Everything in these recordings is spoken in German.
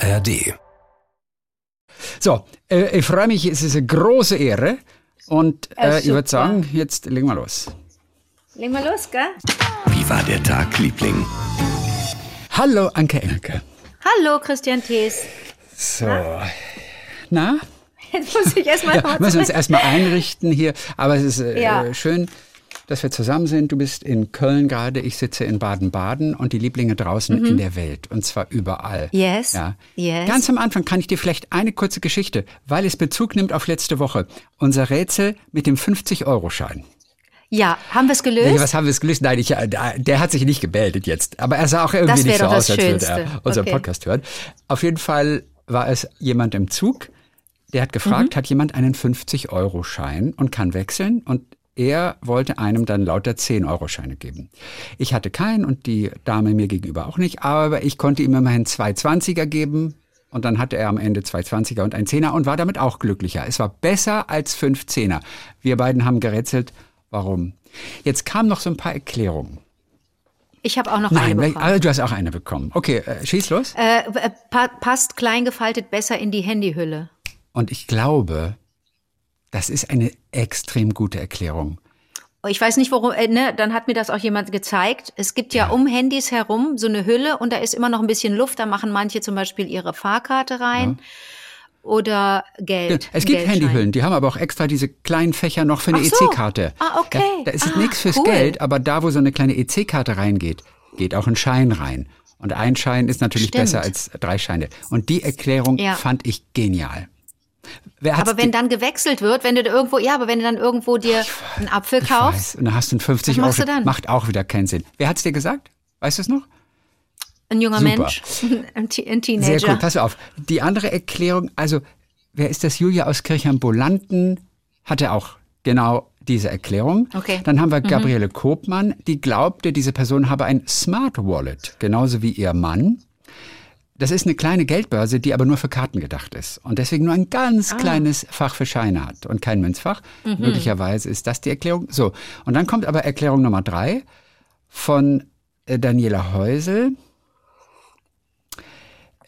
ARD. So, ich freue mich, es ist eine große Ehre und ich würde sagen, jetzt legen wir los. Legen wir los, gell? Wie war der Tag, Liebling? Hallo, Anke Engelke. Hallo, Kristian Thees. So, na? Jetzt muss ich erstmal ja, müssen wir uns erstmal einrichten hier, aber es ist schön, dass wir zusammen sind. Du bist in Köln gerade, ich sitze in Baden-Baden und die Lieblinge draußen in der Welt. Und zwar überall. Yes. Ja. Yes. Ganz am Anfang kann ich dir vielleicht eine kurze Geschichte, weil es Bezug nimmt auf letzte Woche. Unser Rätsel mit dem 50-Euro-Schein. Ja, haben wir es gelöst? Was haben wir es gelöst? Nein, der hat sich nicht gemeldet jetzt. Aber er sah auch irgendwie nicht so aus, als würde er unseren Podcast hören. Auf jeden Fall war es jemand im Zug, der hat gefragt, hat jemand einen 50-Euro-Schein und kann wechseln? Und er wollte einem dann lauter 10-Euro-Scheine geben. Ich hatte keinen und die Dame mir gegenüber auch nicht, aber ich konnte ihm immerhin 2 20er geben und dann hatte er am Ende 2 20er und ein Zehner und war damit auch glücklicher. Es war besser als 5 Zehner. Wir beiden haben gerätselt, warum. Jetzt kamen noch so ein paar Erklärungen. Ich habe auch noch eine bekommen. Also du hast auch eine bekommen. Okay, schieß los. Passt klein gefaltet besser in die Handyhülle. Und ich glaube, das ist eine extrem gute Erklärung. Ich weiß nicht, warum, ne? Dann hat mir das auch jemand gezeigt. Es gibt ja um Handys herum so eine Hülle und da ist immer noch ein bisschen Luft. Da machen manche zum Beispiel ihre Fahrkarte rein. Ja. Oder Geld. Es gibt Handyhüllen, die haben aber auch extra diese kleinen Fächer noch für eine EC-Karte. Ah, okay. Da ist nichts fürs Geld, aber da, wo so eine kleine EC-Karte reingeht, geht auch ein Schein rein. Und ein Schein ist natürlich besser als 3 Scheine. Und die Erklärung fand ich genial. Aber wenn dann gewechselt wird, wenn du dann irgendwo dir einen Apfel kaufst. Und dann hast du einen 50 Euro, macht auch wieder keinen Sinn. Wer hat's dir gesagt? Weißt du es noch? Ein junger Mensch, ein Teenager. Sehr gut, pass auf. Die andere Erklärung, also wer ist das? Julia aus Kirchheimbolanden hatte auch genau diese Erklärung. Okay. Dann haben wir Gabriele Koopmann, die glaubte, diese Person habe ein Smart Wallet, genauso wie ihr Mann. Das ist eine kleine Geldbörse, die aber nur für Karten gedacht ist und deswegen nur ein ganz kleines Fach für Scheine hat und kein Münzfach. Möglicherweise ist das die Erklärung. So, und dann kommt aber Erklärung Nummer 3 von Daniela Heusel.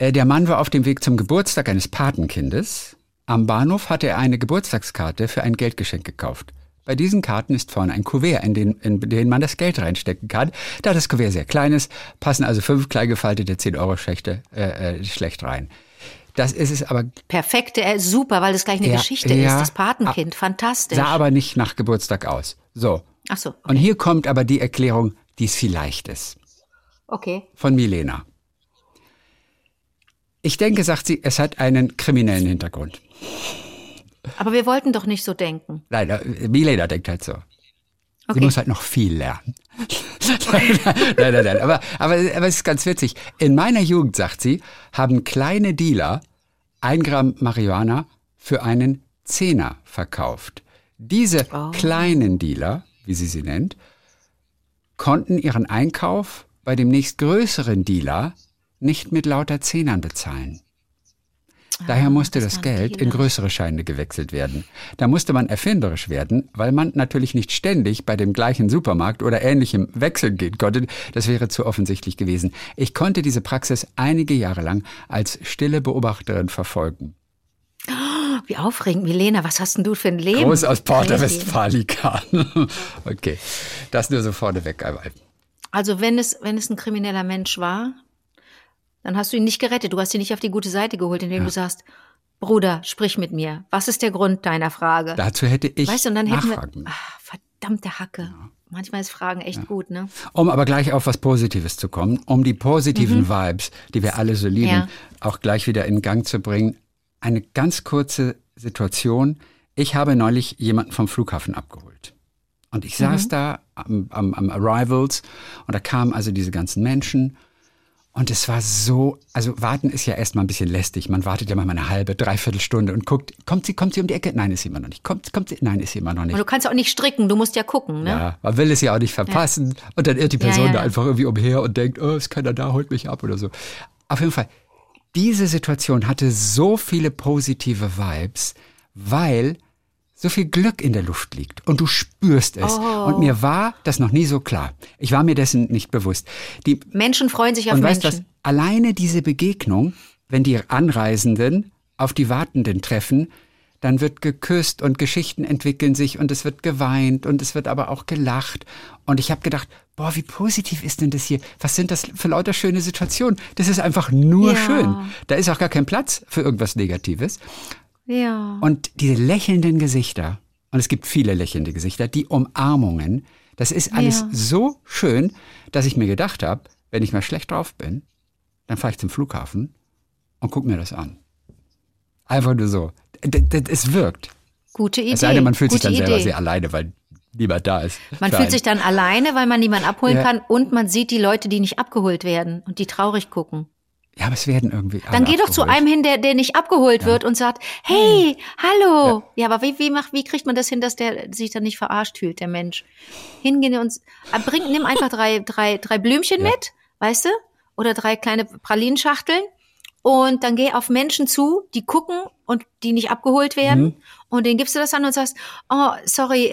Der Mann war auf dem Weg zum Geburtstag eines Patenkindes. Am Bahnhof hatte er eine Geburtstagskarte für ein Geldgeschenk gekauft. Bei diesen Karten ist vorne ein Kuvert, in den man das Geld reinstecken kann. Da das Kuvert sehr klein ist, passen also 5 klein gefaltete 10-Euro-Scheine schlecht rein. Das ist es aber... Perfekte, super, weil das gleich eine Geschichte ist. Das Patenkind, fantastisch. Sah aber nicht nach Geburtstag aus. So. Ach so. Okay. Und hier kommt aber die Erklärung, die es vielleicht ist. Okay. Von Milena. Ich denke, sagt sie, es hat einen kriminellen Hintergrund. Aber wir wollten doch nicht so denken. Nein, Milena denkt halt so. Okay. Sie muss halt noch viel lernen. Nein. Aber es ist ganz witzig. In meiner Jugend, sagt sie, haben kleine Dealer 1 Gramm Marihuana für einen Zehner verkauft. Diese kleinen Dealer, wie sie sie nennt, konnten ihren Einkauf bei dem nächstgrößeren Dealer nicht mit lauter Zehnern bezahlen. Daher musste das Geld in größere Scheine gewechselt werden. Da musste man erfinderisch werden, weil man natürlich nicht ständig bei dem gleichen Supermarkt oder Ähnlichem wechseln gehen konnte. Das wäre zu offensichtlich gewesen. Ich konnte diese Praxis einige Jahre lang als stille Beobachterin verfolgen. Wie aufregend, Milena, was hast denn du für ein Leben? Groß aus Porta Westfalica. Okay, das nur so vorneweg einmal. Also wenn es ein krimineller Mensch war... Dann hast du ihn nicht gerettet, du hast ihn nicht auf die gute Seite geholt, indem du sagst, Bruder, sprich mit mir. Was ist der Grund deiner Frage? Dazu hätte ich nachfragen. Verdammte Hacke. Ja. Manchmal ist Fragen echt gut, ne? Um aber gleich auf was Positives zu kommen, um die positiven Vibes, die wir alle so lieben, auch gleich wieder in Gang zu bringen. Eine ganz kurze Situation. Ich habe neulich jemanden vom Flughafen abgeholt. Und ich saß da am Arrivals und da kamen also diese ganzen Menschen. Und es war so, also warten ist ja erstmal ein bisschen lästig. Man wartet ja mal eine halbe, 3/4 Stunde und guckt, kommt sie um die Ecke? Nein, ist sie immer noch nicht. Kommt sie? Nein, ist sie immer noch nicht. Und du kannst auch nicht stricken, du musst ja gucken, ne? Ja, man will es ja auch nicht verpassen. Ja. Und dann irrt die Person da einfach irgendwie umher und denkt, ist keiner da, holt mich ab oder so. Auf jeden Fall, diese Situation hatte so viele positive Vibes, weil so viel Glück in der Luft liegt und du spürst es. Oh. Und mir war das noch nie so klar. Ich war mir dessen nicht bewusst. Die Menschen freuen sich auf Menschen. Weißt du was? Alleine diese Begegnung wenn die Anreisenden auf die Wartenden treffen, dann wird geküsst und Geschichten entwickeln sich und es wird geweint und es wird aber auch gelacht. Und ich habe gedacht, boah, wie positiv ist denn das hier? Was sind das für lauter schöne Situationen? Das ist einfach nur schön. Da ist auch gar kein Platz für irgendwas Negatives. Ja. Und diese lächelnden Gesichter, und es gibt viele lächelnde Gesichter, die Umarmungen, das ist alles so schön, dass ich mir gedacht habe, wenn ich mal schlecht drauf bin, dann fahre ich zum Flughafen und gucke mir das an. Einfach nur so. Es wirkt. Gute Idee. Es sei denn, man fühlt sich dann selber sehr alleine, weil niemand da ist. Man fühlt sich dann alleine, weil man niemanden abholen kann und man sieht die Leute, die nicht abgeholt werden und die traurig gucken. Ja, aber es werden irgendwie alle abgeholt. Dann geh doch zu einem hin, der nicht abgeholt wird und sagt, hey, hallo. Ja, aber wie kriegt man das hin, dass der sich dann nicht verarscht fühlt, der Mensch? Hingehen und nimm einfach drei Blümchen mit, weißt du? Oder 3 kleine Pralinenschachteln. Und dann geh auf Menschen zu, die gucken und die nicht abgeholt werden. Und denen gibst du das an und sagst, oh, sorry,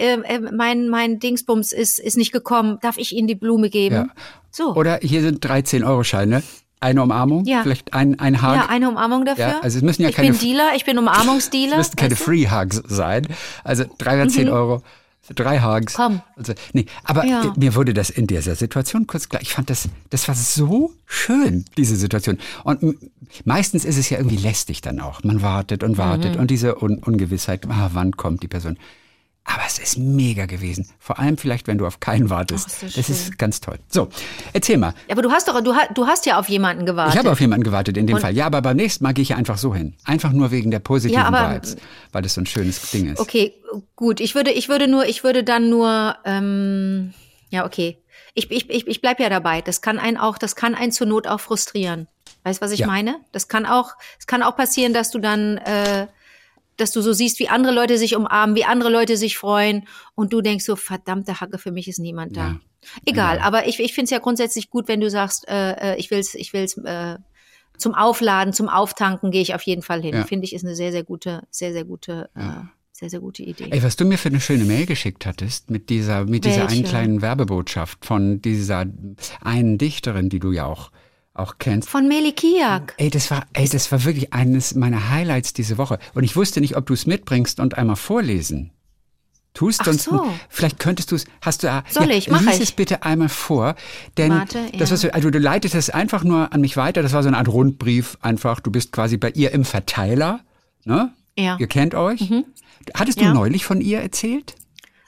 mein Dingsbums ist nicht gekommen. Darf ich Ihnen die Blume geben? Ja. So. Oder hier sind 3 10-Euro-Scheine. Eine Umarmung, vielleicht ein Hug. Ja, eine Umarmung dafür. Ja, also es müssen ja ich bin Dealer, ich bin Umarmungsdealer. Es müssen keine Free Hugs sein. Also 310 Euro, 3 Hugs. Komm. Also, nee, aber mir wurde das in dieser Situation kurz klar. Ich fand das war so schön, diese Situation. Und meistens ist es ja irgendwie lästig dann auch. Man wartet und wartet und diese Ungewissheit, wann kommt die Person. Aber es ist mega gewesen. Vor allem vielleicht, wenn du auf keinen wartest. Oh, das ist ganz toll. So, erzähl mal. Aber du hast ja auf jemanden gewartet. Ich habe auf jemanden gewartet in dem Fall. Ja, aber beim nächsten Mal gehe ich ja einfach so hin. Einfach nur wegen der positiven Vibes, weil das so ein schönes Ding ist. Okay, gut. Ich würde dann nur, ja, okay. Ich bleib ja dabei. Das kann einen zur Not auch frustrieren. Weißt du, was ich meine? Es kann auch passieren, dass du dann, dass du so siehst, wie andere Leute sich umarmen, wie andere Leute sich freuen und du denkst so, verdammte Hacke, für mich ist niemand da. Ja. Egal, aber ich finde es ja grundsätzlich gut, wenn du sagst, ich will's zum Aufladen, zum Auftanken gehe ich auf jeden Fall hin. Ja. Finde ich, ist eine sehr, sehr gute Idee. Ey, was du mir für eine schöne Mail geschickt hattest mit dieser einen kleinen Werbebotschaft von dieser einen Dichterin, die du ja auch kennst. Von Mely Kiyak. Ey, das war wirklich eines meiner Highlights diese Woche. Und ich wusste nicht, ob du es mitbringst und einmal vorlesen tust. Ach so. Vielleicht könntest du es, hast du... Soll ich? Mach ich. Lies es bitte einmal vor. Denn das, was du leitest es einfach nur an mich weiter. Das war so eine Art Rundbrief einfach. Du bist quasi bei ihr im Verteiler. Ne? Ja. Ihr kennt euch. Mhm. Hattest du neulich von ihr erzählt?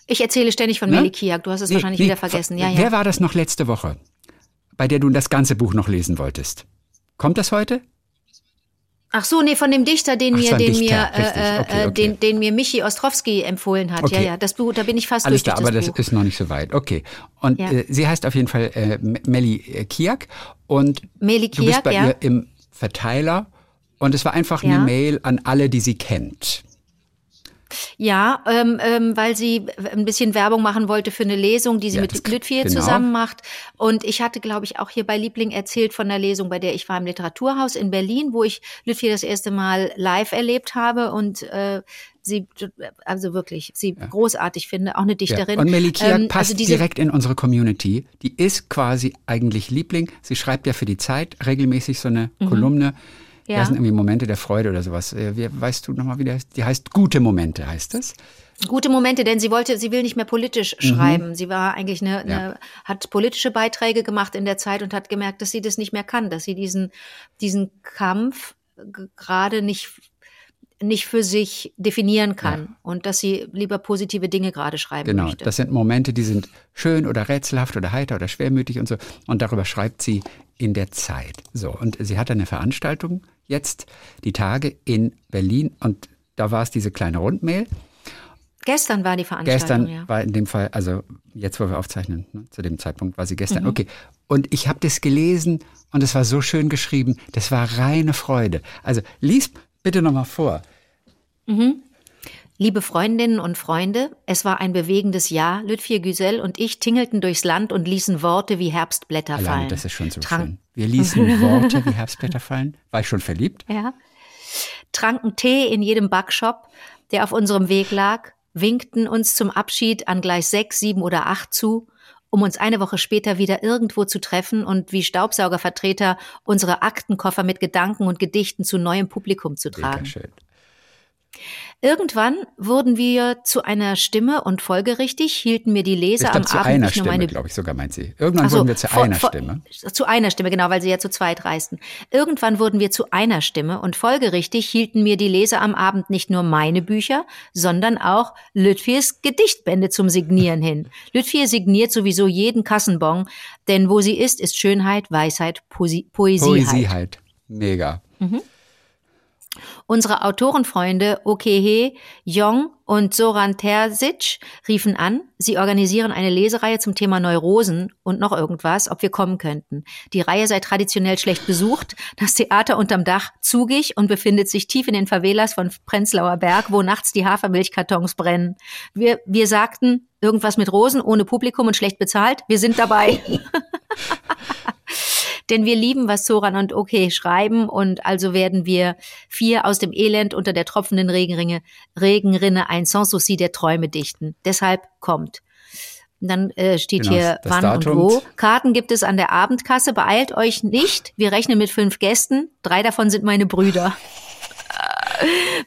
Ich erzähle ständig von Mely Kiyak. Du hast es wahrscheinlich wieder vergessen. Ja, wer war das noch letzte Woche, bei der du das ganze Buch noch lesen wolltest? Kommt das heute? Ach so, nee, von dem Dichter, den mir Michi Ostrowski empfohlen hat. Okay. Ja, das Buch, da bin ich fast alles durch. Alles klar, aber das ist noch nicht so weit. Okay. Und sie heißt auf jeden Fall Mely Kiyak. Und Mely Kiyak, du bist bei ihr im Verteiler. Und es war einfach eine Mail an alle, die sie kennt. Ja, weil sie ein bisschen Werbung machen wollte für eine Lesung, die sie mit Lütfiye zusammen macht. Und ich hatte, glaube ich, auch hier bei Liebling erzählt von der Lesung, bei der ich war im Literaturhaus in Berlin, wo ich Lütfiye das erste Mal live erlebt habe und sie großartig finde, auch eine Dichterin. Und Mely Kiyak passt direkt in unsere Community. Die ist quasi eigentlich Liebling. Sie schreibt ja für die Zeit regelmäßig so eine Kolumne. Ja. Das sind irgendwie Momente der Freude oder sowas. Weißt du nochmal, wie der heißt? Die heißt Gute Momente, heißt es? Gute Momente, denn sie will nicht mehr politisch schreiben. Sie war eigentlich hat politische Beiträge gemacht in der Zeit und hat gemerkt, dass sie das nicht mehr kann, dass sie diesen Kampf gerade nicht für sich definieren kann und dass sie lieber positive Dinge gerade schreiben möchte. Genau, das sind Momente, die sind schön oder rätselhaft oder heiter oder schwermütig und so. Und darüber schreibt sie in der Zeit. So, und sie hat eine Veranstaltung jetzt, die Tage in Berlin. Und da war es diese kleine Rundmail. Gestern war die Veranstaltung, war in dem Fall, also jetzt, wo wir aufzeichnen, zu dem Zeitpunkt war sie gestern. Okay, und ich habe das gelesen und es war so schön geschrieben. Das war reine Freude. Also lies bitte nochmal vor. Mhm. Liebe Freundinnen und Freunde, es war ein bewegendes Jahr. Lütfiye Güzel und ich tingelten durchs Land und ließen Worte wie Herbstblätter fallen. Allein, das ist schon so schön. Wir ließen Worte wie Herbstblätter fallen. War ich schon verliebt? Ja. Tranken Tee in jedem Backshop, der auf unserem Weg lag, winkten uns zum Abschied an gleich 6, 7 oder 8 zu um uns eine Woche später wieder irgendwo zu treffen und wie Staubsaugervertreter unsere Aktenkoffer mit Gedanken und Gedichten zu neuem Publikum zu tragen. Schön. Irgendwann wurden wir zu einer Stimme und folgerichtig hielten mir die Leser am Abend zu einer nicht nur Stimme, meine glaube ich sogar meint sie. Irgendwann wurden wir zu einer Stimme. Zu einer Stimme, genau, weil sie ja zu zweit reisten. Irgendwann wurden wir zu einer Stimme und folgerichtig hielten mir die Leser am Abend nicht nur meine Bücher, sondern auch Lütfies Gedichtbände zum Signieren hin. Lütfie signiert sowieso jeden Kassenbon, denn wo sie ist Schönheit, Weisheit, Poesieheit. Mega. Mhm. Unsere Autorenfreunde Okeke Yong und Zoran Terzic riefen an, sie organisieren eine Lesereihe zum Thema Neurosen und noch irgendwas, ob wir kommen könnten. Die Reihe sei traditionell schlecht besucht, das Theater unterm Dach zugig und befindet sich tief in den Favelas von Prenzlauer Berg, wo nachts die Hafermilchkartons brennen. Wir sagten irgendwas mit Rosen, ohne Publikum und schlecht bezahlt, wir sind dabei. Denn wir lieben, was Zoran und Oke schreiben und also werden wir 4 aus dem Elend unter der tropfenden Regenrinne ein Sanssouci der Träume dichten. Deshalb kommt. Und dann steht genau, hier wann Datum. Und wo. Karten gibt es an der Abendkasse. Beeilt euch nicht. Wir rechnen mit 5 Gästen. 3 davon sind meine Brüder.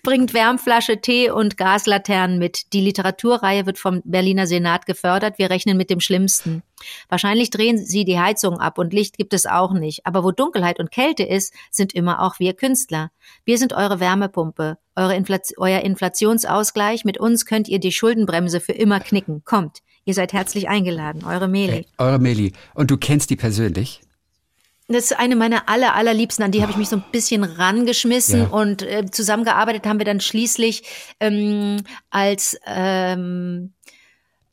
Bringt Wärmflasche, Tee und Gaslaternen mit. Die Literaturreihe wird vom Berliner Senat gefördert. Wir rechnen mit dem Schlimmsten. Wahrscheinlich drehen sie die Heizung ab und Licht gibt es auch nicht. Aber wo Dunkelheit und Kälte ist, sind immer auch wir Künstler. Wir sind eure Wärmepumpe, euer Inflationsausgleich. Mit uns könnt ihr die Schuldenbremse für immer knicken. Kommt, ihr seid herzlich eingeladen. Eure Mely. Eure Mely. Und du kennst die persönlich? Das ist eine meiner allerliebsten, an die habe ich mich so ein bisschen rangeschmissen und zusammengearbeitet haben wir dann schließlich als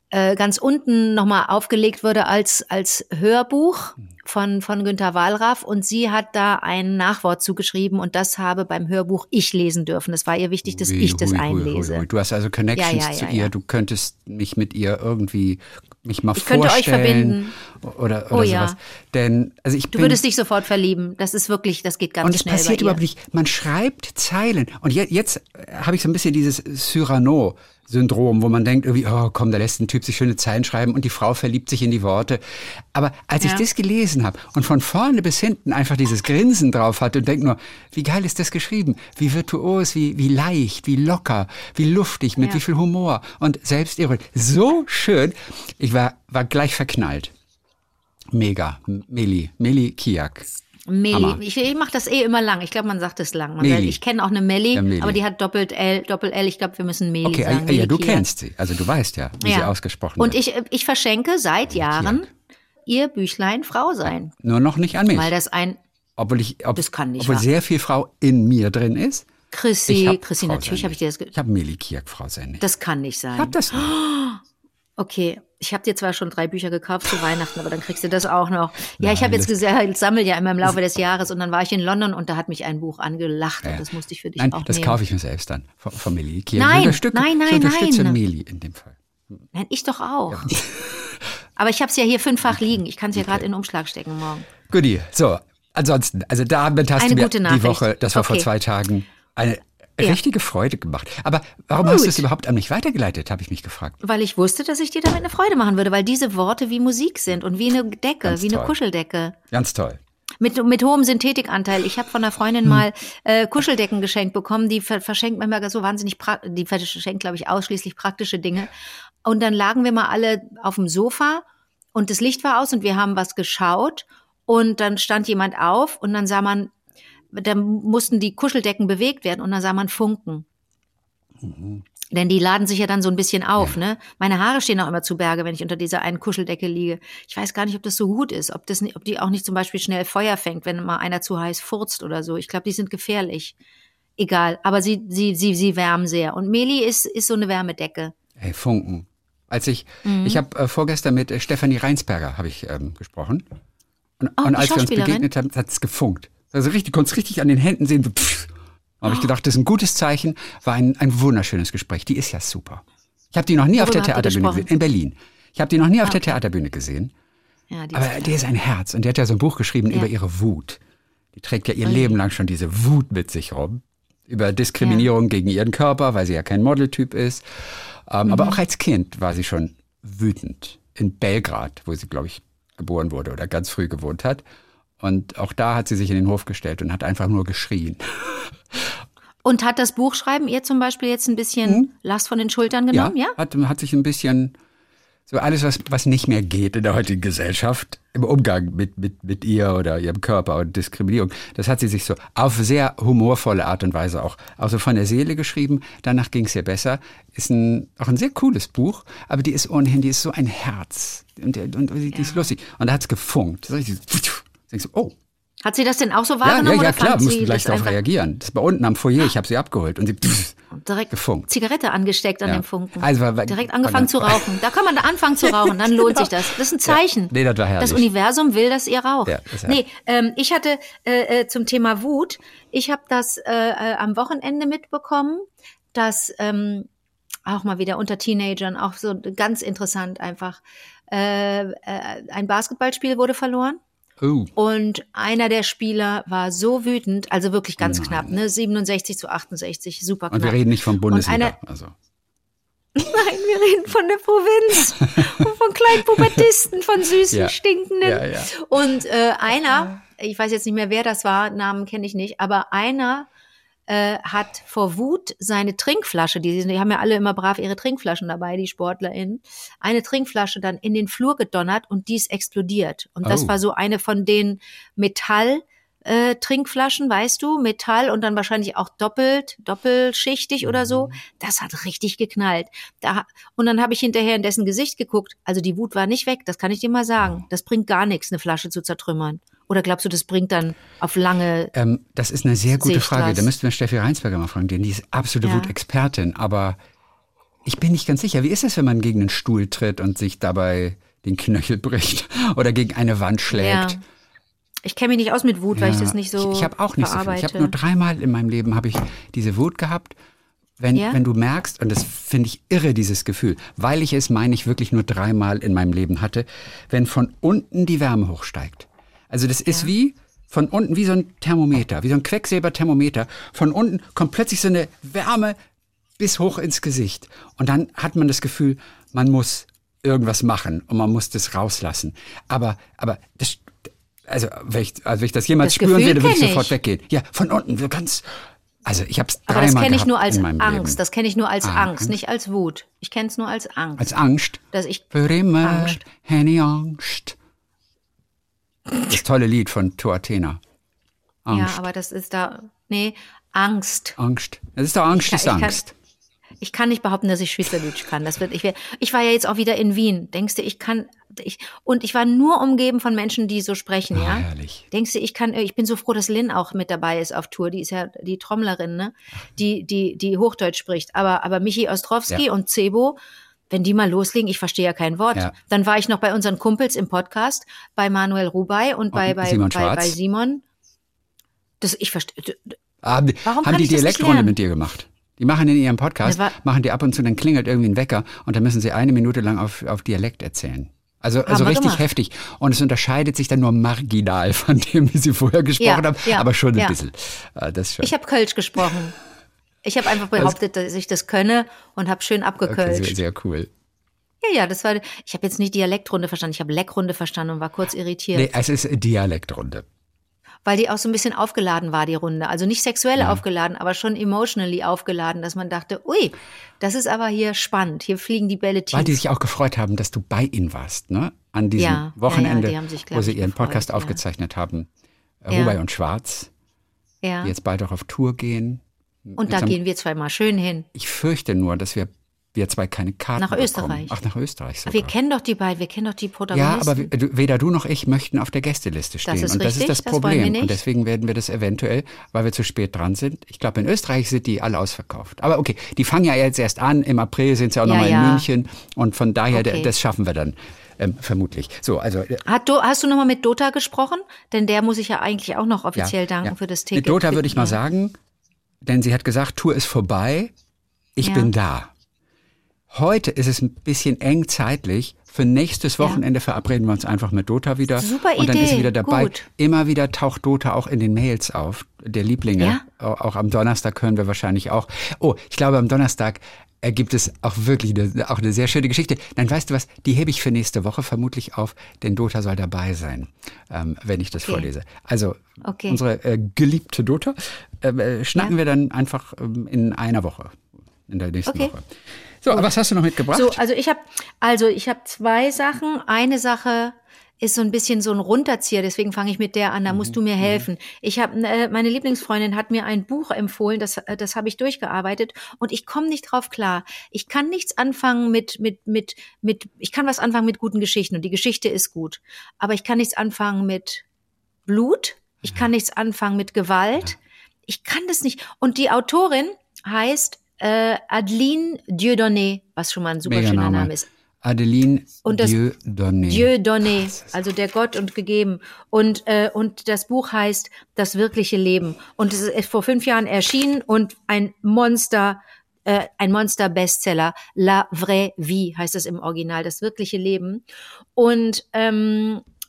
ganz unten nochmal aufgelegt wurde als Hörbuch von Günter Wallraff und sie hat da ein Nachwort zugeschrieben und das habe beim Hörbuch ich lesen dürfen. Das war ihr wichtig, dass ich das einlese. Du hast also Connections zu ihr, du könntest mich mit ihr irgendwie vorstellen. Könnte euch verbinden. Oder sowas. Denn, also du würdest dich sofort verlieben. Das ist wirklich, das geht ganz schnell bei dir. Und es passiert überhaupt nicht. Man schreibt Zeilen. Und jetzt habe ich so ein bisschen dieses Cyrano-Syndrom, wo man denkt irgendwie, oh komm, da lässt ein Typ sich schöne Zeilen schreiben und die Frau verliebt sich in die Worte. Aber als ich das gelesen habe und von vorne bis hinten einfach dieses Grinsen drauf hatte und denke nur, wie geil ist das geschrieben, wie virtuos, wie leicht, wie locker, wie luftig, mit wie viel Humor und Selbstironie. So schön. Ich war gleich verknallt. Mega. Mely Kiyak. Mely. Ich mache das immer lang. Ich glaube, man sagt es lang. Ich kenne auch eine Mely, aber die hat Doppel-L. Ich glaube, wir müssen Mely sagen. Okay, du kennst sie. Also du weißt ja, wie sie ausgesprochen wird. Und ich verschenke seit Jahren ihr Büchlein Frau sein. Nur noch nicht an mich. Weil das obwohl sehr viel Frau in mir drin ist. Chrissy, natürlich habe ich dir das ich habe Mely Kiyak Frau sein nicht. Das kann nicht sein. Ich habe das nicht. Okay, ich habe dir zwar schon 3 Bücher gekauft zu Weihnachten, aber dann kriegst du das auch noch. Ja, nein, ich habe jetzt gesagt, ich sammle ja immer im Laufe des Jahres und dann war ich in London und da hat mich ein Buch angelacht und das musste ich für dich auch nehmen. Das kaufe ich mir selbst dann von Mely Kiyak. Ich unterstütze Mely in dem Fall. Nein, ich doch auch. Ja. Aber ich habe es ja hier 5-fach liegen. Ich kann es ja gerade in den Umschlag stecken morgen. Goodie. So, ansonsten, also damit hast du mir die Woche, das war vor 2 Tagen, eine richtige Freude gemacht. Aber warum hast du es überhaupt an mich weitergeleitet, habe ich mich gefragt. Weil ich wusste, dass ich dir damit eine Freude machen würde, weil diese Worte wie Musik sind und wie eine Decke, eine Kuscheldecke. Ganz toll. Mit hohem Synthetikanteil. Ich habe von einer Freundin mal Kuscheldecken geschenkt bekommen, die verschenkt man immer so wahnsinnig, die verschenkt, glaube ich, ausschließlich praktische Dinge. Und dann lagen wir mal alle auf dem Sofa und das Licht war aus und wir haben was geschaut und dann stand jemand auf und dann sah man, dann mussten die Kuscheldecken bewegt werden und dann sah man Funken. Mhm. Denn die laden sich ja dann so ein bisschen auf, ne? Meine Haare stehen auch immer zu Berge, wenn ich unter dieser einen Kuscheldecke liege. Ich weiß gar nicht, ob das so gut ist, ob die auch nicht zum Beispiel schnell Feuer fängt, wenn mal einer zu heiß furzt oder so. Ich glaube, die sind gefährlich. Egal, aber sie wärmen sehr. Und Mely ist so eine Wärmedecke. Hey, Funken. Ich habe vorgestern mit Stefanie Reinsperger habe ich gesprochen. Und als wir uns begegnet haben, hat es gefunkt. Also richtig, konntest richtig an den Händen sehen. Habe ich gedacht, das ist ein gutes Zeichen. War ein wunderschönes Gespräch. Die ist ja super. Ich habe die noch nie auf der Theaterbühne gesehen. In Berlin. Ich habe die noch nie auf der Theaterbühne gesehen. Ja, aber die ist ein Herz. Und die hat ja so ein Buch geschrieben über ihre Wut. Die trägt ja ihr Leben lang schon diese Wut mit sich rum. Über Diskriminierung gegen ihren Körper, weil sie ja kein Modeltyp ist. Aber auch als Kind war sie schon wütend. in Belgrad, wo sie, glaube ich, geboren wurde oder ganz früh gewohnt hat. Und auch da hat sie sich in den Hof gestellt und hat einfach nur geschrien. Und hat das Buchschreiben ihr zum Beispiel jetzt ein bisschen Last von den Schultern genommen? Ja, ja? Hat sich ein bisschen so alles, was nicht mehr geht in der heutigen Gesellschaft, im Umgang mit ihr oder ihrem Körper und Diskriminierung, das hat sie sich so auf sehr humorvolle Art und Weise auch also von der Seele geschrieben. Danach ging es ihr besser. Ist auch ein sehr cooles Buch, aber die ist ohnehin, die ist so ein Herz. Und die ist lustig. Und da hat es gefunkt. Oh. Hat sie das denn auch so wahrgenommen? Ja, klar, mussten gleich darauf reagieren. Das war unten am Foyer, ich habe sie abgeholt und sie direkt gefunkt. Zigarette angesteckt an dem Funken. Also direkt angefangen zu rauchen. Da kann man anfangen zu rauchen, dann lohnt sich das. Das ist ein Zeichen. Ja. Nee, das war herrlich. Das Universum will, dass ihr raucht. Ja, nee, ich hatte zum Thema Wut, ich habe das am Wochenende mitbekommen, dass auch mal wieder unter Teenagern, auch so ganz interessant einfach, ein Basketballspiel wurde verloren. Oh. Und einer der Spieler war so wütend, also wirklich ganz knapp, ne? 67-68, super knapp. Und wir reden nicht vom Bundesliga, also. Nein, wir reden von der Provinz und von kleinen Pubertisten, von süßen, stinkenden. Ja, ja. Und einer, ich weiß jetzt nicht mehr, wer das war, Namen kenne ich nicht, aber einer hat vor Wut seine Trinkflasche, die haben ja alle immer brav ihre Trinkflaschen dabei, die SportlerInnen, eine Trinkflasche dann in den Flur gedonnert und die ist explodiert. Und das war so eine von den Metall-Trinkflaschen, weißt du, Metall und dann wahrscheinlich auch doppelschichtig oder so. Das hat richtig geknallt. Und dann habe ich hinterher in dessen Gesicht geguckt, also die Wut war nicht weg, das kann ich dir mal sagen. Das bringt gar nichts, eine Flasche zu zertrümmern. Oder glaubst du, das bringt dann auf lange... das ist eine sehr gute Frage. Da müssten wir Stefanie Reinsperger mal fragen. Die ist absolute Wutexpertin. Aber ich bin nicht ganz sicher. Wie ist es, wenn man gegen einen Stuhl tritt und sich dabei den Knöchel bricht oder gegen eine Wand schlägt? Ja. Ich kenne mich nicht aus mit Wut, weil ich das nicht so verarbeite. Ich habe auch nicht so viel. Ich habe nur 3-mal in meinem Leben habe ich diese Wut gehabt. Wenn du merkst, und das finde ich irre, dieses Gefühl, weil ich es, meine ich, wirklich nur 3-mal in meinem Leben hatte, wenn von unten die Wärme hochsteigt. Also das ist wie von unten, wie so ein Thermometer, wie so ein Quecksilberthermometer. Von unten kommt plötzlich so eine Wärme bis hoch ins Gesicht. Und dann hat man das Gefühl, man muss irgendwas machen und man muss das rauslassen. Aber das, wenn ich das jemals spüren würde, würde ich sofort weggehen. Ja, von unten, so ganz... Also ich habe es 3-mal gehabt. Aber das kenne ich nur als Angst. Leben. Das kenne ich nur als Angst, nicht als Wut. Ich kenne es nur als Angst. Als Angst? Dass ich für immer eine Angst... Das tolle Lied von To Athena. Angst. Ja, aber das ist da, nee, Angst. Angst. Das ist doch Angst, Angst. Ich kann nicht behaupten, dass ich Schweizerdeutsch kann. Ich war ja jetzt auch wieder in Wien. Denkst du, ich war nur umgeben von Menschen, die so sprechen, ja? Herrlich. Denkst du, ich bin so froh, dass Lynn auch mit dabei ist auf Tour. Die ist ja die Trommlerin, ne? Die Hochdeutsch spricht. Aber Michi Ostrowski und Zebo, wenn die mal loslegen, ich verstehe ja kein Wort. Ja. Dann war ich noch bei unseren Kumpels im Podcast, bei Manuel Rubey und bei Simon. Bei Simon. Das, ich verstehe. Warum haben die Dialektrunde mit dir gemacht? Die machen in ihrem Podcast, machen die ab und zu, dann klingelt irgendwie ein Wecker und dann müssen sie 1 Minute lang auf Dialekt erzählen. Also richtig heftig. Und es unterscheidet sich dann nur marginal von dem, wie sie vorher gesprochen haben, aber schon ein bisschen. Das ist schön. Ich habe Kölsch gesprochen. Ich habe einfach behauptet, dass ich das könne und habe schön abgekölscht. Okay, sehr cool. Ja, das war. Ich habe jetzt nicht Dialektrunde verstanden, ich habe Leckrunde verstanden und war kurz irritiert. Nee, es ist Dialektrunde. Weil die auch so ein bisschen aufgeladen war, die Runde. Also nicht sexuell aufgeladen, aber schon emotionally aufgeladen, dass man dachte, ui, das ist aber hier spannend, hier fliegen die Bälle tief. Weil die sich auch gefreut haben, dass du bei ihnen warst, ne? An diesem Wochenende, die haben sich, wo sie ihren gefreut, Podcast aufgezeichnet haben. Rubey und Schwarz, die jetzt bald auch auf Tour gehen. Und da gehen wir 2 mal schön hin. Ich fürchte nur, dass wir 2 keine Karten bekommen. Nach Österreich. Ach, nach Österreich sogar. Aber wir kennen doch die beiden, wir kennen doch die Protagonisten. Ja, aber weder du noch ich möchten auf der Gästeliste stehen. Das ist richtig, das ist das Problem. Und deswegen werden wir das eventuell, weil wir zu spät dran sind. Ich glaube, in Österreich sind die alle ausverkauft. Aber okay, die fangen ja jetzt erst an. Im April sind sie auch nochmal in München. Und von daher, das schaffen wir dann. Vermutlich. So, also hast du nochmal mit Dota gesprochen? Denn der muss ich ja eigentlich auch noch offiziell danken für das Ticket. Mit Dota würde ich mal sagen... Denn sie hat gesagt, Tour ist vorbei, ich bin da. Heute ist es ein bisschen eng zeitlich. Für nächstes Wochenende verabreden wir uns einfach mit Dota wieder. Super Idee. Und dann ist sie wieder dabei. Gut. Immer wieder taucht Dota auch in den Mails auf, der Lieblinge. Ja? Auch am Donnerstag hören wir wahrscheinlich auch. Oh, ich glaube am Donnerstag ergibt es auch wirklich auch eine sehr schöne Geschichte. Nein, weißt du was, die hebe ich für nächste Woche vermutlich auf, denn Dota soll dabei sein, wenn ich das vorlese. Also unsere geliebte Dota schnacken wir dann einfach in einer Woche, in der nächsten Woche. So, aber was hast du noch mitgebracht? So, also ich hab zwei Sachen. Eine Sache ist so ein bisschen so ein Runterzieher, deswegen fange ich mit der an, da musst du mir helfen. Ich habe meine Lieblingsfreundin hat mir ein Buch empfohlen, das habe ich durchgearbeitet und ich komme nicht drauf klar. Ich kann nichts anfangen ich kann was anfangen mit guten Geschichten und die Geschichte ist gut, aber ich kann nichts anfangen mit Blut, ich kann nichts anfangen mit Gewalt. Ich kann das nicht und die Autorin heißt Adeline Dieudonné, was schon mal ein super schöner Name ist. Adeline Dieudonné. Dieudonné, also der Gott und gegeben. Und das Buch heißt Das wirkliche Leben. Und es ist vor 5 Jahren erschienen und ein Monster-Bestseller. La vraie vie heißt es im Original, das wirkliche Leben. Und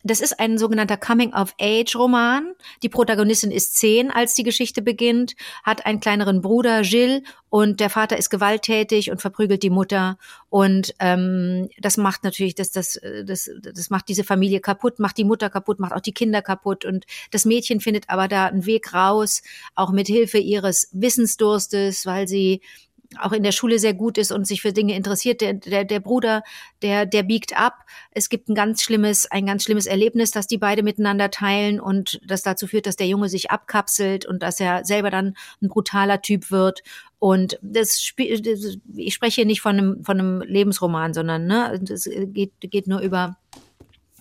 das ist ein sogenannter Coming-of-Age-Roman. Die Protagonistin ist 10, als die Geschichte beginnt, hat einen kleineren Bruder, Gilles, und der Vater ist gewalttätig und verprügelt die Mutter. Und das macht natürlich, das macht diese Familie kaputt, macht die Mutter kaputt, macht auch die Kinder kaputt. Und das Mädchen findet aber da einen Weg raus, auch mit Hilfe ihres Wissensdurstes, weil sie auch in der Schule sehr gut ist und sich für Dinge interessiert. Der Bruder, der biegt ab. Es gibt ein ganz schlimmes Erlebnis, das die beide miteinander teilen und das dazu führt, dass der Junge sich abkapselt und dass er selber dann ein brutaler Typ wird. Und ich spreche hier nicht von einem Lebensroman, sondern es geht nur über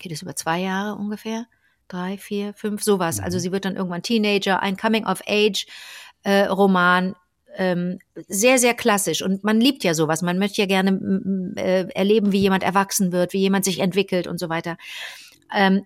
2 Jahre ungefähr, 3, 4, 5, sowas. Also sie wird dann irgendwann Teenager, ein Coming-of-Age-Roman, sehr, sehr klassisch. Und man liebt ja sowas. Man möchte ja gerne erleben, wie jemand erwachsen wird, wie jemand sich entwickelt und so weiter.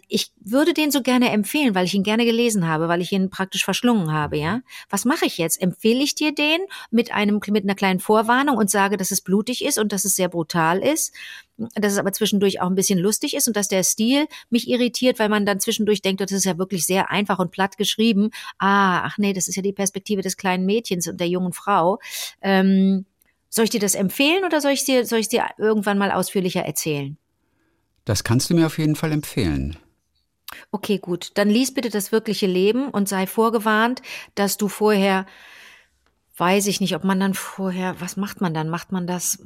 Ich würde den so gerne empfehlen, weil ich ihn gerne gelesen habe, weil ich ihn praktisch verschlungen habe, ja. Was mache ich jetzt? Empfehle ich dir den mit einer kleinen Vorwarnung und sage, dass es blutig ist und dass es sehr brutal ist, dass es aber zwischendurch auch ein bisschen lustig ist und dass der Stil mich irritiert, weil man dann zwischendurch denkt, das ist ja wirklich sehr einfach und platt geschrieben. Ach nee, das ist ja die Perspektive des kleinen Mädchens und der jungen Frau. Soll ich dir das empfehlen oder soll ich dir irgendwann mal ausführlicher erzählen? Das kannst du mir auf jeden Fall empfehlen. Okay, gut. Dann lies bitte Das wirkliche Leben und sei vorgewarnt, dass du vorher, weiß ich nicht, ob man dann vorher, was macht man dann? Macht man das,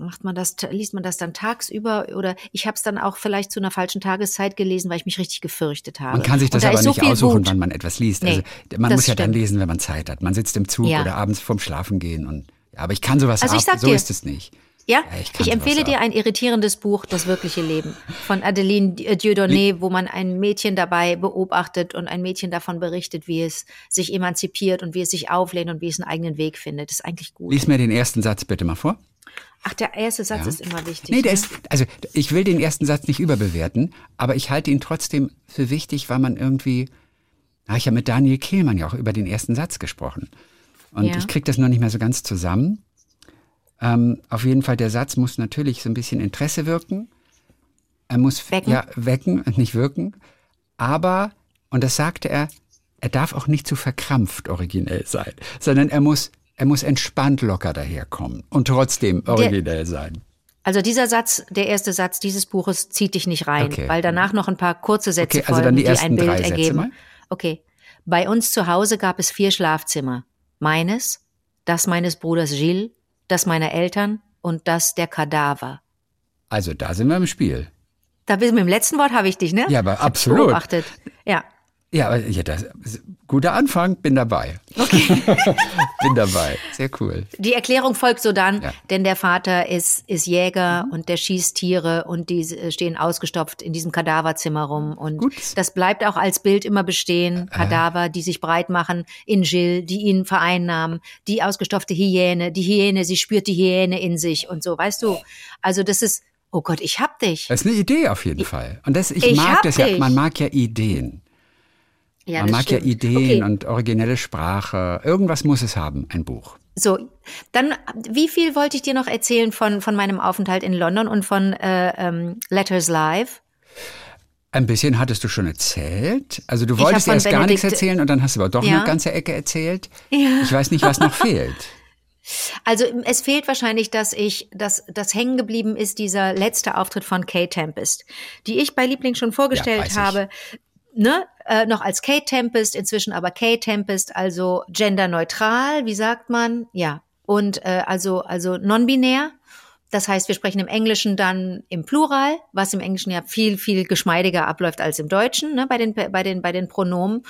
liest man das dann tagsüber? Oder ich habe es dann auch vielleicht zu einer falschen Tageszeit gelesen, weil ich mich richtig gefürchtet habe. Man kann sich das aber nicht aussuchen, wann man etwas liest. Nee, also man muss ja dann lesen, wenn man Zeit hat. Man sitzt im Zug oder abends vorm Schlafengehen. Aber ich kann sowas so ist es nicht. Ja, ich empfehle dir ein irritierendes Buch, Das wirkliche Leben von Adeline Dieudonné, wo man ein Mädchen dabei beobachtet und ein Mädchen davon berichtet, wie es sich emanzipiert und wie es sich auflehnt und wie es einen eigenen Weg findet. Das ist eigentlich gut. Lies mir den ersten Satz bitte mal vor. Ach, der erste Satz ist immer wichtig. Nee, ich will den ersten Satz nicht überbewerten, aber ich halte ihn trotzdem für wichtig, weil man irgendwie, ich habe mit Daniel Kehlmann ja auch über den ersten Satz gesprochen. Und ich kriege das noch nicht mehr so ganz zusammen. Auf jeden Fall, der Satz muss natürlich so ein bisschen Interesse wirken. Er muss wecken und nicht wirken. Aber, und das sagte er, er darf auch nicht zu verkrampft originell sein, sondern er muss entspannt locker daherkommen und trotzdem originell sein. Also dieser Satz, der erste Satz dieses Buches zieht dich nicht rein, weil danach noch ein paar kurze Sätze folgen, die ein Bild ergeben. Mal. Okay. Bei uns zu Hause gab es 4 Schlafzimmer. Meines, das meines Bruders Gilles, das meiner Eltern und das der Kadaver. Also da sind wir im Spiel. Da bist du mit dem letzten Wort, habe ich dich, ne? Ja, aber absolut. Beobachtet. Ja. Ja, aber guter Anfang, bin dabei. Okay. Bin dabei, sehr cool. Die Erklärung folgt sodann, denn der Vater ist Jäger und der schießt Tiere und die stehen ausgestopft in diesem Kadaverzimmer rum. Und das bleibt auch als Bild immer bestehen. Kadaver, die sich breit machen in Gilles, die ihn vereinnahmen, die ausgestopfte Hyäne, sie spürt die Hyäne in sich und so, weißt du. Also das ist, oh Gott, ich hab dich. Das ist eine Idee auf jeden Fall. Und ich mag das ja, man mag ja Ideen. Ja, man mag ja Ideen und originelle Sprache. Irgendwas muss es haben, ein Buch. So, dann, wie viel wollte ich dir noch erzählen von meinem Aufenthalt in London und von Letters Live? Ein bisschen hattest du schon erzählt. Also du wolltest erst gar nichts erzählen und dann hast du aber doch eine ganze Ecke erzählt. Ja. Ich weiß nicht, was noch fehlt. Also es fehlt wahrscheinlich, dass ich, dass hängen geblieben ist, dieser letzte Auftritt von Kate Tempest, die ich bei Liebling schon vorgestellt habe. Ne? Noch als Kate Tempest, inzwischen aber Kate Tempest, also genderneutral, wie sagt man? Ja. Und also non-binär. Das heißt, wir sprechen im Englischen dann im Plural, was im Englischen ja viel, viel geschmeidiger abläuft als im Deutschen, ne, bei den Pronomen.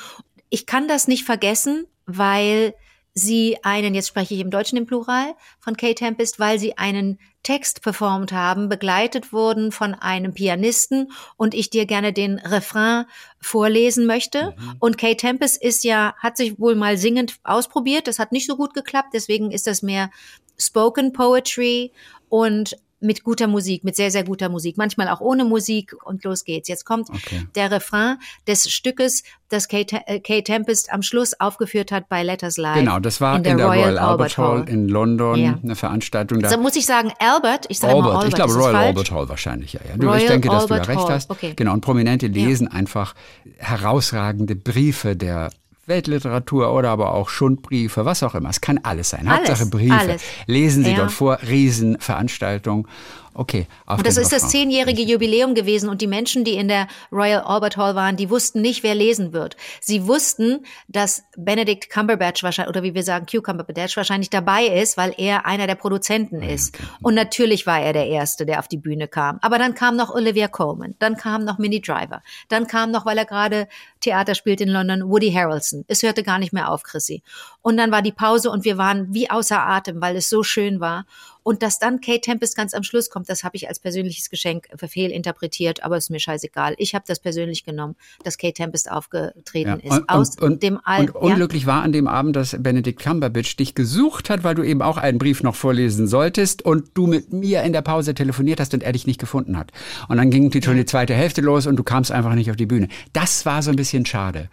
Ich kann das nicht vergessen, weil sie einen, jetzt spreche ich im Deutschen im Plural von Kate Tempest, weil sie einen Text performt haben, begleitet wurden von einem Pianisten und ich dir gerne den Refrain vorlesen möchte. Mhm. Und Kate Tempest hat sich wohl mal singend ausprobiert, das hat nicht so gut geklappt, deswegen ist das mehr Spoken Poetry und mit guter Musik, mit sehr, sehr guter Musik, manchmal auch ohne Musik und los geht's. Jetzt kommt der Refrain des Stückes, das Kate Tempest am Schluss aufgeführt hat bei Letters Live. Genau, das war in der Royal Albert Hall in London, eine Veranstaltung. Da muss ich sagen Albert, ich sage mal Albert. Ich glaube Royal Albert Hall wahrscheinlich, ja. Ich denke, dass du da recht hast. Okay. Genau, und Prominente lesen einfach herausragende Briefe der Weltliteratur oder aber auch Schundbriefe, was auch immer. Es kann alles sein. Hauptsache Briefe. Alles. Lesen Sie dort vor, Riesenveranstaltung. Okay. Und das ist das 10-jährige Jubiläum gewesen und die Menschen, die in der Royal Albert Hall waren, die wussten nicht, wer lesen wird. Sie wussten, dass Benedict Cumberbatch wahrscheinlich, oder wie wir sagen, Q Cumberbatch wahrscheinlich dabei ist, weil er einer der Produzenten ist. Okay. Und natürlich war er der Erste, der auf die Bühne kam. Aber dann kam noch Olivia Colman, dann kam noch Minnie Driver, dann kam noch, weil er gerade Theater spielt in London, Woody Harrelson. Es hörte gar nicht mehr auf, Chrissy. Und dann war die Pause und wir waren wie außer Atem, weil es so schön war. Und dass dann Kate Tempest ganz am Schluss kommt, das habe ich als persönliches Geschenk fehlinterpretiert, aber ist mir scheißegal. Ich habe das persönlich genommen, dass Kate Tempest aufgetreten ist. Unglücklich war an dem Abend, dass Benedict Cumberbatch dich gesucht hat, weil du eben auch einen Brief noch vorlesen solltest und du mit mir in der Pause telefoniert hast und er dich nicht gefunden hat. Und dann ging schon die zweite Hälfte los und du kamst einfach nicht auf die Bühne. Das war so ein bisschen schade.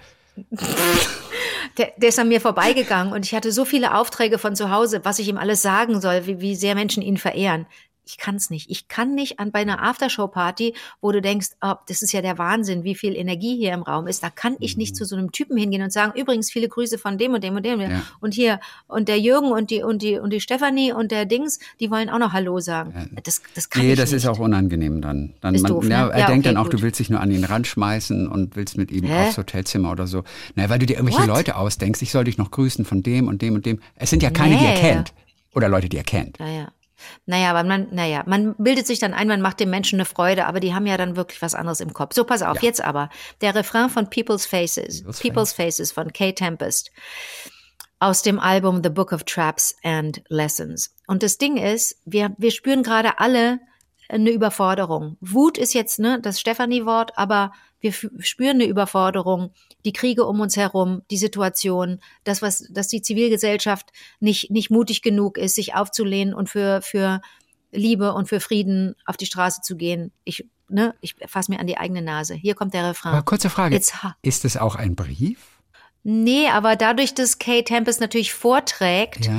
Der ist an mir vorbeigegangen und ich hatte so viele Aufträge von zu Hause, was ich ihm alles sagen soll, wie sehr Menschen ihn verehren. Ich kann es nicht. Ich kann nicht bei einer Aftershow-Party, wo du denkst, oh, das ist ja der Wahnsinn, wie viel Energie hier im Raum ist. Da kann ich nicht zu so einem Typen hingehen und sagen, übrigens viele Grüße von dem und dem und dem. Ja. Und hier, und der Jürgen und die Stefanie und der Dings, die wollen auch noch Hallo sagen. Ja. Das kann ich nicht. Nee, das ist auch unangenehm dann. Er denkt, du willst dich nur an ihn ranschmeißen und willst mit ihm aufs Hotelzimmer oder so. Naja, weil du dir irgendwelche Leute ausdenkst, ich soll dich noch grüßen von dem und dem und dem. Es sind ja keine, die er kennt. Oder Leute, die er kennt. Naja. Naja, aber man bildet sich dann ein, man macht dem Menschen eine Freude, aber die haben ja dann wirklich was anderes im Kopf. So, pass auf, jetzt aber. Der Refrain von People's Faces von Kate Tempest aus dem Album The Book of Traps and Lessons. Und das Ding ist, wir spüren gerade alle eine Überforderung. Wut ist jetzt das Stefanie-Wort, aber wir spüren eine Überforderung, die Kriege um uns herum, die Situation, dass die Zivilgesellschaft nicht mutig genug ist, sich aufzulehnen und für Liebe und für Frieden auf die Straße zu gehen. Ich fasse mir an die eigene Nase. Hier kommt der Refrain. Aber kurze Frage, ist es auch ein Brief? Nee, aber dadurch, dass Kate Tempest natürlich vorträgt,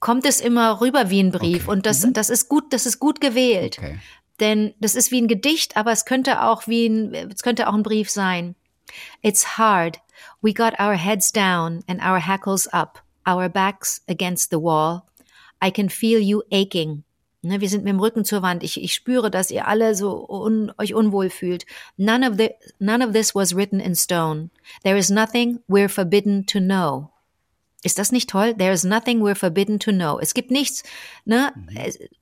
kommt es immer rüber wie ein Brief. Okay. Und das ist gut gewählt. Okay. Denn das ist wie ein Gedicht, aber es könnte auch ein Brief sein. It's hard. We got our heads down and our hackles up, our backs against the wall. I can feel you aching. Ne, wir sind mit dem Rücken zur Wand. Ich spüre, dass ihr alle so euch unwohl fühlt. None of this was written in stone. There is nothing we're forbidden to know. Ist das nicht toll? There is nothing we're forbidden to know. Es gibt nichts,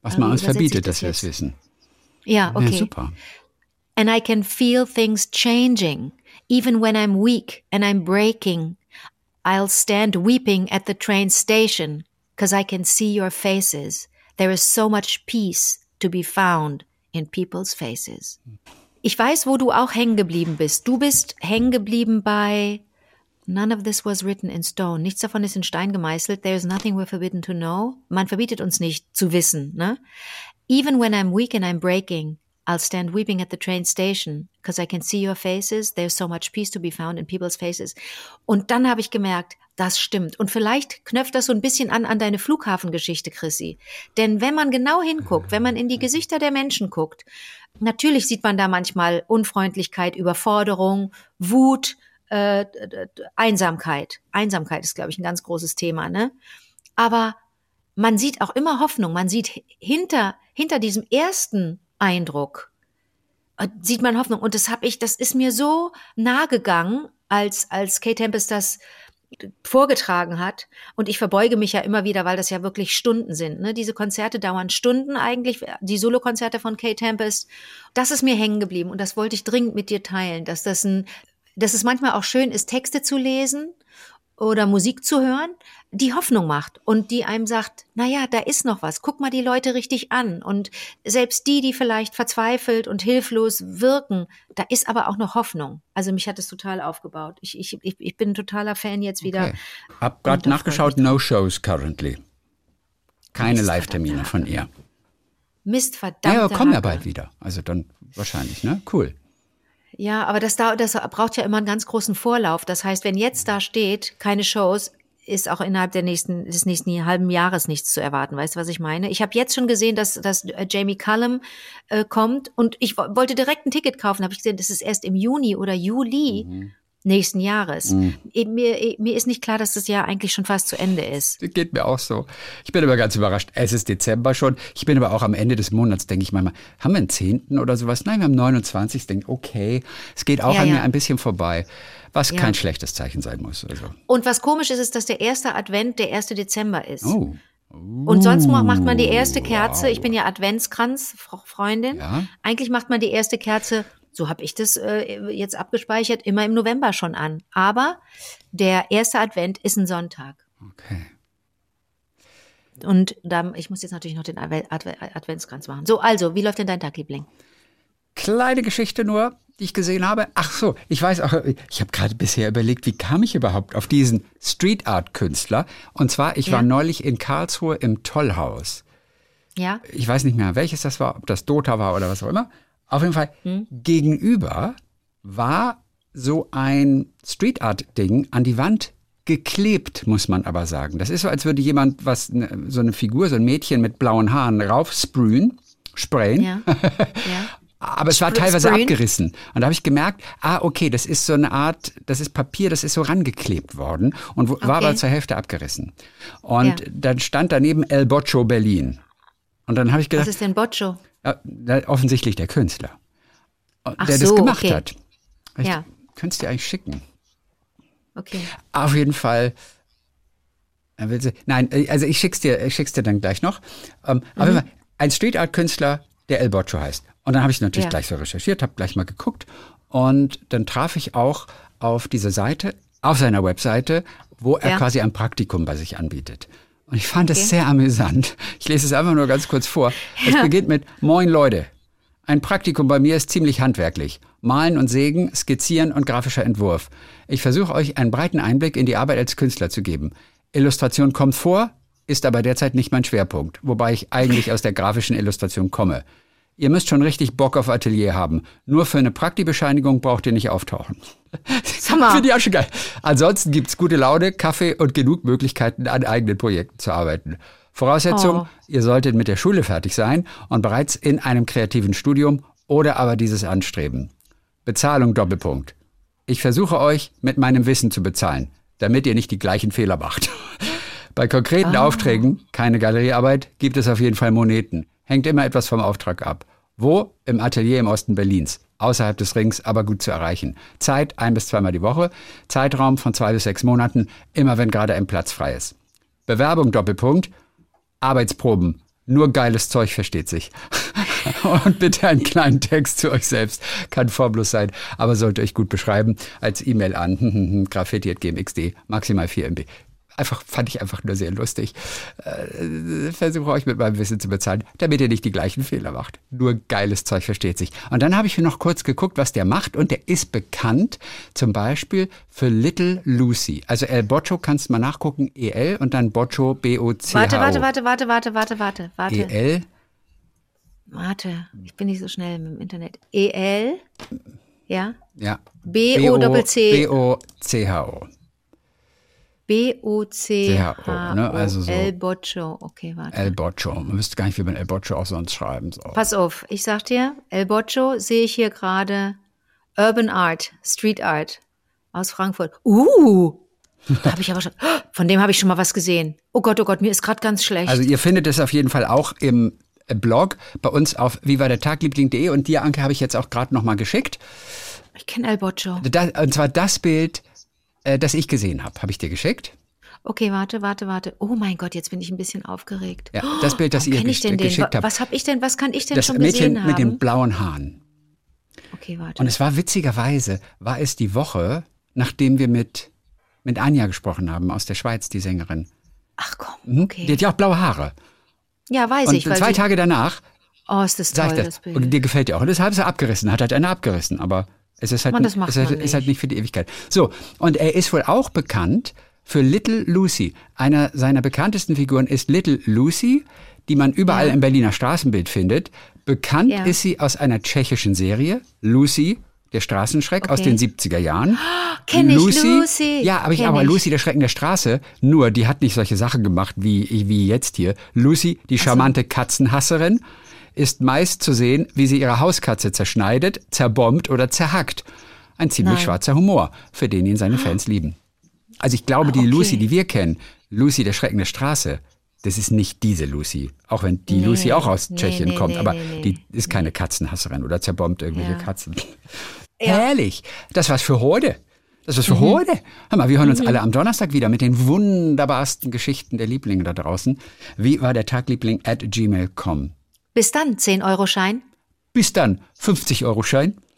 was man uns verbietet, dass wir es wissen. Ja, okay. Ja, super. And I can feel things changing, even when I'm weak and I'm breaking. I'll stand weeping at the train station, 'cause I can see your faces. There is so much peace to be found in people's faces. Ich weiß, wo du auch hängen geblieben bist. Du bist hängen geblieben bei None of this was written in stone. Nichts davon ist in Stein gemeißelt. There is nothing we're forbidden to know. Man verbietet uns nicht zu wissen, ne? Even when I'm weak and I'm breaking, I'll stand weeping at the train station, 'cause I can see your faces, there's so much peace to be found in people's faces. Und dann habe ich gemerkt, das stimmt. Und vielleicht knöpft das so ein bisschen an deine Flughafengeschichte, Chrissy. Denn wenn man genau hinguckt, wenn man in die Gesichter der Menschen guckt, natürlich sieht man da manchmal Unfreundlichkeit, Überforderung, Wut, Einsamkeit. Einsamkeit ist, glaube ich, ein ganz großes Thema, ne? Aber man sieht auch immer Hoffnung. Man sieht hinter diesem ersten Eindruck, sieht man Hoffnung. Und das ist mir so nah gegangen, als Kate Tempest das vorgetragen hat. Und ich verbeuge mich ja immer wieder, weil das ja wirklich Stunden sind. Ne? Diese Konzerte dauern Stunden eigentlich, die Solokonzerte von Kate Tempest. Das ist mir hängen geblieben und das wollte ich dringend mit dir teilen, dass es manchmal auch schön ist, Texte zu lesen oder Musik zu hören, die Hoffnung macht und die einem sagt, naja, da ist noch was, guck mal die Leute richtig an. Und selbst die vielleicht verzweifelt und hilflos wirken, da ist aber auch noch Hoffnung. Also mich hat es total aufgebaut. Ich bin ein totaler Fan jetzt wieder. Okay. Hab gerade nachgeschaut, no shows currently. Keine Live-Termine von ihr. Mistverdammter. Ja, aber kommen ja bald wieder. Also dann wahrscheinlich, ne? Cool. Ja, aber das braucht ja immer einen ganz großen Vorlauf. Das heißt, wenn jetzt da steht, keine Shows, ist auch innerhalb des nächsten halben Jahres nichts zu erwarten. Weißt du, was ich meine? Ich habe jetzt schon gesehen, dass Jamie Cullum kommt und ich wollte direkt ein Ticket kaufen. Habe ich gesehen, das ist erst im Juni oder Juli nächsten Jahres. Mhm. Mir ist nicht klar, dass das Jahr eigentlich schon fast zu Ende ist. Das geht mir auch so. Ich bin aber ganz überrascht. Es ist Dezember schon. Ich bin aber auch am Ende des Monats, denke ich manchmal, haben wir einen 10. oder sowas? Nein, wir haben 29. Ich denke, okay, es geht auch an mir ein bisschen vorbei. Was kein schlechtes Zeichen sein muss. Also. Und was komisch ist, dass der erste Advent der 1. Dezember ist. Oh. Und sonst macht man die erste Kerze. Wow. Ich bin ja Adventskranz-Freundin. Ja? Eigentlich macht man die erste Kerze, so habe ich das jetzt abgespeichert, immer im November schon an. Aber der erste Advent ist ein Sonntag. Okay. Und ich muss jetzt natürlich noch den Adventskranz machen. So, also, wie läuft denn dein Tag, Liebling? Kleine Geschichte nur, die ich gesehen habe. Ach so, ich weiß auch, ich habe gerade bisher überlegt, wie kam ich überhaupt auf diesen Street-Art-Künstler? Und zwar, ich war neulich in Karlsruhe im Tollhaus. Ja. Ich weiß nicht mehr, welches das war, ob das Dota war oder was auch immer. Auf jeden Fall, gegenüber war so ein Street-Art-Ding an die Wand geklebt, muss man aber sagen. Das ist so, als würde jemand so eine Figur, so ein Mädchen mit blauen Haaren sprayen. Ja. Aber es war teilweise abgerissen. Und da habe ich gemerkt, okay, das ist so eine Art, das ist Papier, das ist so rangeklebt worden und war aber zur Hälfte abgerissen. Und dann stand daneben El Bocho Berlin. Und dann habe ich gedacht, was ist denn Bocho? Offensichtlich der Künstler, der das gemacht hat. Ja. Könntest du dir eigentlich schicken. Okay. Auf jeden Fall. Nein, also ich schick's dir dann gleich noch. Aber ein Street-Art-Künstler, der El Bocho heißt. Und dann habe ich natürlich gleich so recherchiert, habe gleich mal geguckt. Und dann traf ich auch auf diese Seite, auf seiner Webseite, wo er quasi ein Praktikum bei sich anbietet. Und ich fand es sehr amüsant. Ich lese es einfach nur ganz kurz vor. Es beginnt mit: Moin Leute, ein Praktikum bei mir ist ziemlich handwerklich. Malen und Sägen, Skizzieren und grafischer Entwurf. Ich versuche euch einen breiten Einblick in die Arbeit als Künstler zu geben. Illustration kommt vor, ist aber derzeit nicht mein Schwerpunkt, wobei ich eigentlich aus der grafischen Illustration komme. Ihr müsst schon richtig Bock auf Atelier haben. Nur für eine Praktikbescheinigung braucht ihr nicht auftauchen. Finde ich auch schon geil. Ansonsten gibt's gute Laune, Kaffee und genug Möglichkeiten, an eigenen Projekten zu arbeiten. Voraussetzung, ihr solltet mit der Schule fertig sein und bereits in einem kreativen Studium oder aber dieses anstreben. Bezahlung . Ich versuche euch mit meinem Wissen zu bezahlen, damit ihr nicht die gleichen Fehler macht. Bei konkreten Aufträgen, keine Galeriearbeit, gibt es auf jeden Fall Moneten. Hängt immer etwas vom Auftrag ab. Wo? Im Atelier im Osten Berlins. Außerhalb des Rings, aber gut zu erreichen. Zeit 1- bis 2-mal die Woche. Zeitraum von 2 bis 6 Monaten, immer wenn gerade ein Platz frei ist. Bewerbung . Arbeitsproben. Nur geiles Zeug, versteht sich. Und bitte einen kleinen Text zu euch selbst. Kann formlos sein, aber sollte euch gut beschreiben. Als E-Mail an graffiti@gmx.de, maximal 4 MB. Fand ich nur sehr lustig. Versuche euch mit meinem Wissen zu bezahlen, damit ihr nicht die gleichen Fehler macht. Nur geiles Zeug, versteht sich. Und dann habe ich noch kurz geguckt, was der macht. Und der ist bekannt, zum Beispiel für Little Lucy. Also El Bocho kannst du mal nachgucken. EL und dann Bocho, BOCH. Warte. EL. Warte, ich bin nicht so schnell mit dem Internet. EL. Ja? Ja. BOCH. BOCHO. BOCHO, ne? Also so El Bocho, okay, warte. El Bocho, man wüsste gar nicht, wie man El Bocho auch sonst schreiben soll. Pass auf, ich sag dir, El Bocho sehe ich hier gerade. Urban Art, Street Art aus Frankfurt. Da habe ich aber schon, von dem habe ich schon mal was gesehen. Oh Gott, mir ist gerade ganz schlecht. Also ihr findet es auf jeden Fall auch im Blog bei uns auf vivadertagliebling.de und dir, Anke, habe ich jetzt auch gerade nochmal geschickt. Ich kenne El Bocho. Und zwar das Bild, das ich gesehen habe. Habe ich dir geschickt? Okay, warte. Oh mein Gott, jetzt bin ich ein bisschen aufgeregt. Ja, das Bild, das ihr geschickt habt. Was kann ich denn das schon gesehen haben? Das Mädchen mit den blauen Haaren. Okay, warte. Und es war witzigerweise die Woche, nachdem wir mit Anja gesprochen haben aus der Schweiz, die Sängerin. Ach komm, okay. Die hat ja auch blaue Haare. Ja, weiß ich. Und 2 Tage danach. Oh, ist das toll, das Bild. Und dir gefällt ja auch. Und deshalb ist er abgerissen, hat halt einer abgerissen. Aber es ist halt, ist halt nicht für die Ewigkeit. So, und er ist wohl auch bekannt für Little Lucy. Einer seiner bekanntesten Figuren ist Little Lucy, die man überall im Berliner Straßenbild findet. Bekannt ist sie aus einer tschechischen Serie, Lucy, der Straßenschreck, aus den 70er Jahren. Oh, kenn ich Lucy. Ja, aber Lucy, der Schrecken der Straße, nur die hat nicht solche Sachen gemacht wie jetzt hier. Lucy, die charmante Katzenhasserin, ist meist zu sehen, wie sie ihre Hauskatze zerschneidet, zerbombt oder zerhackt. Ein ziemlich schwarzer Humor, für den ihn seine Fans lieben. Also ich glaube, die Lucy, die wir kennen, Lucy, der Schrecken der Straße, das ist nicht diese Lucy. Auch wenn die Lucy auch aus Tschechien kommt. Aber die ist keine Katzenhasserin oder zerbombt irgendwelche Katzen. Ja. Herrlich. Das war's für heute. Hör mal, wir hören uns alle am Donnerstag wieder mit den wunderbarsten Geschichten der Lieblinge da draußen. Wie war der Tagliebling @ gmail.com. Bis dann, 10-Euro-Schein. Bis dann, 50-Euro-Schein.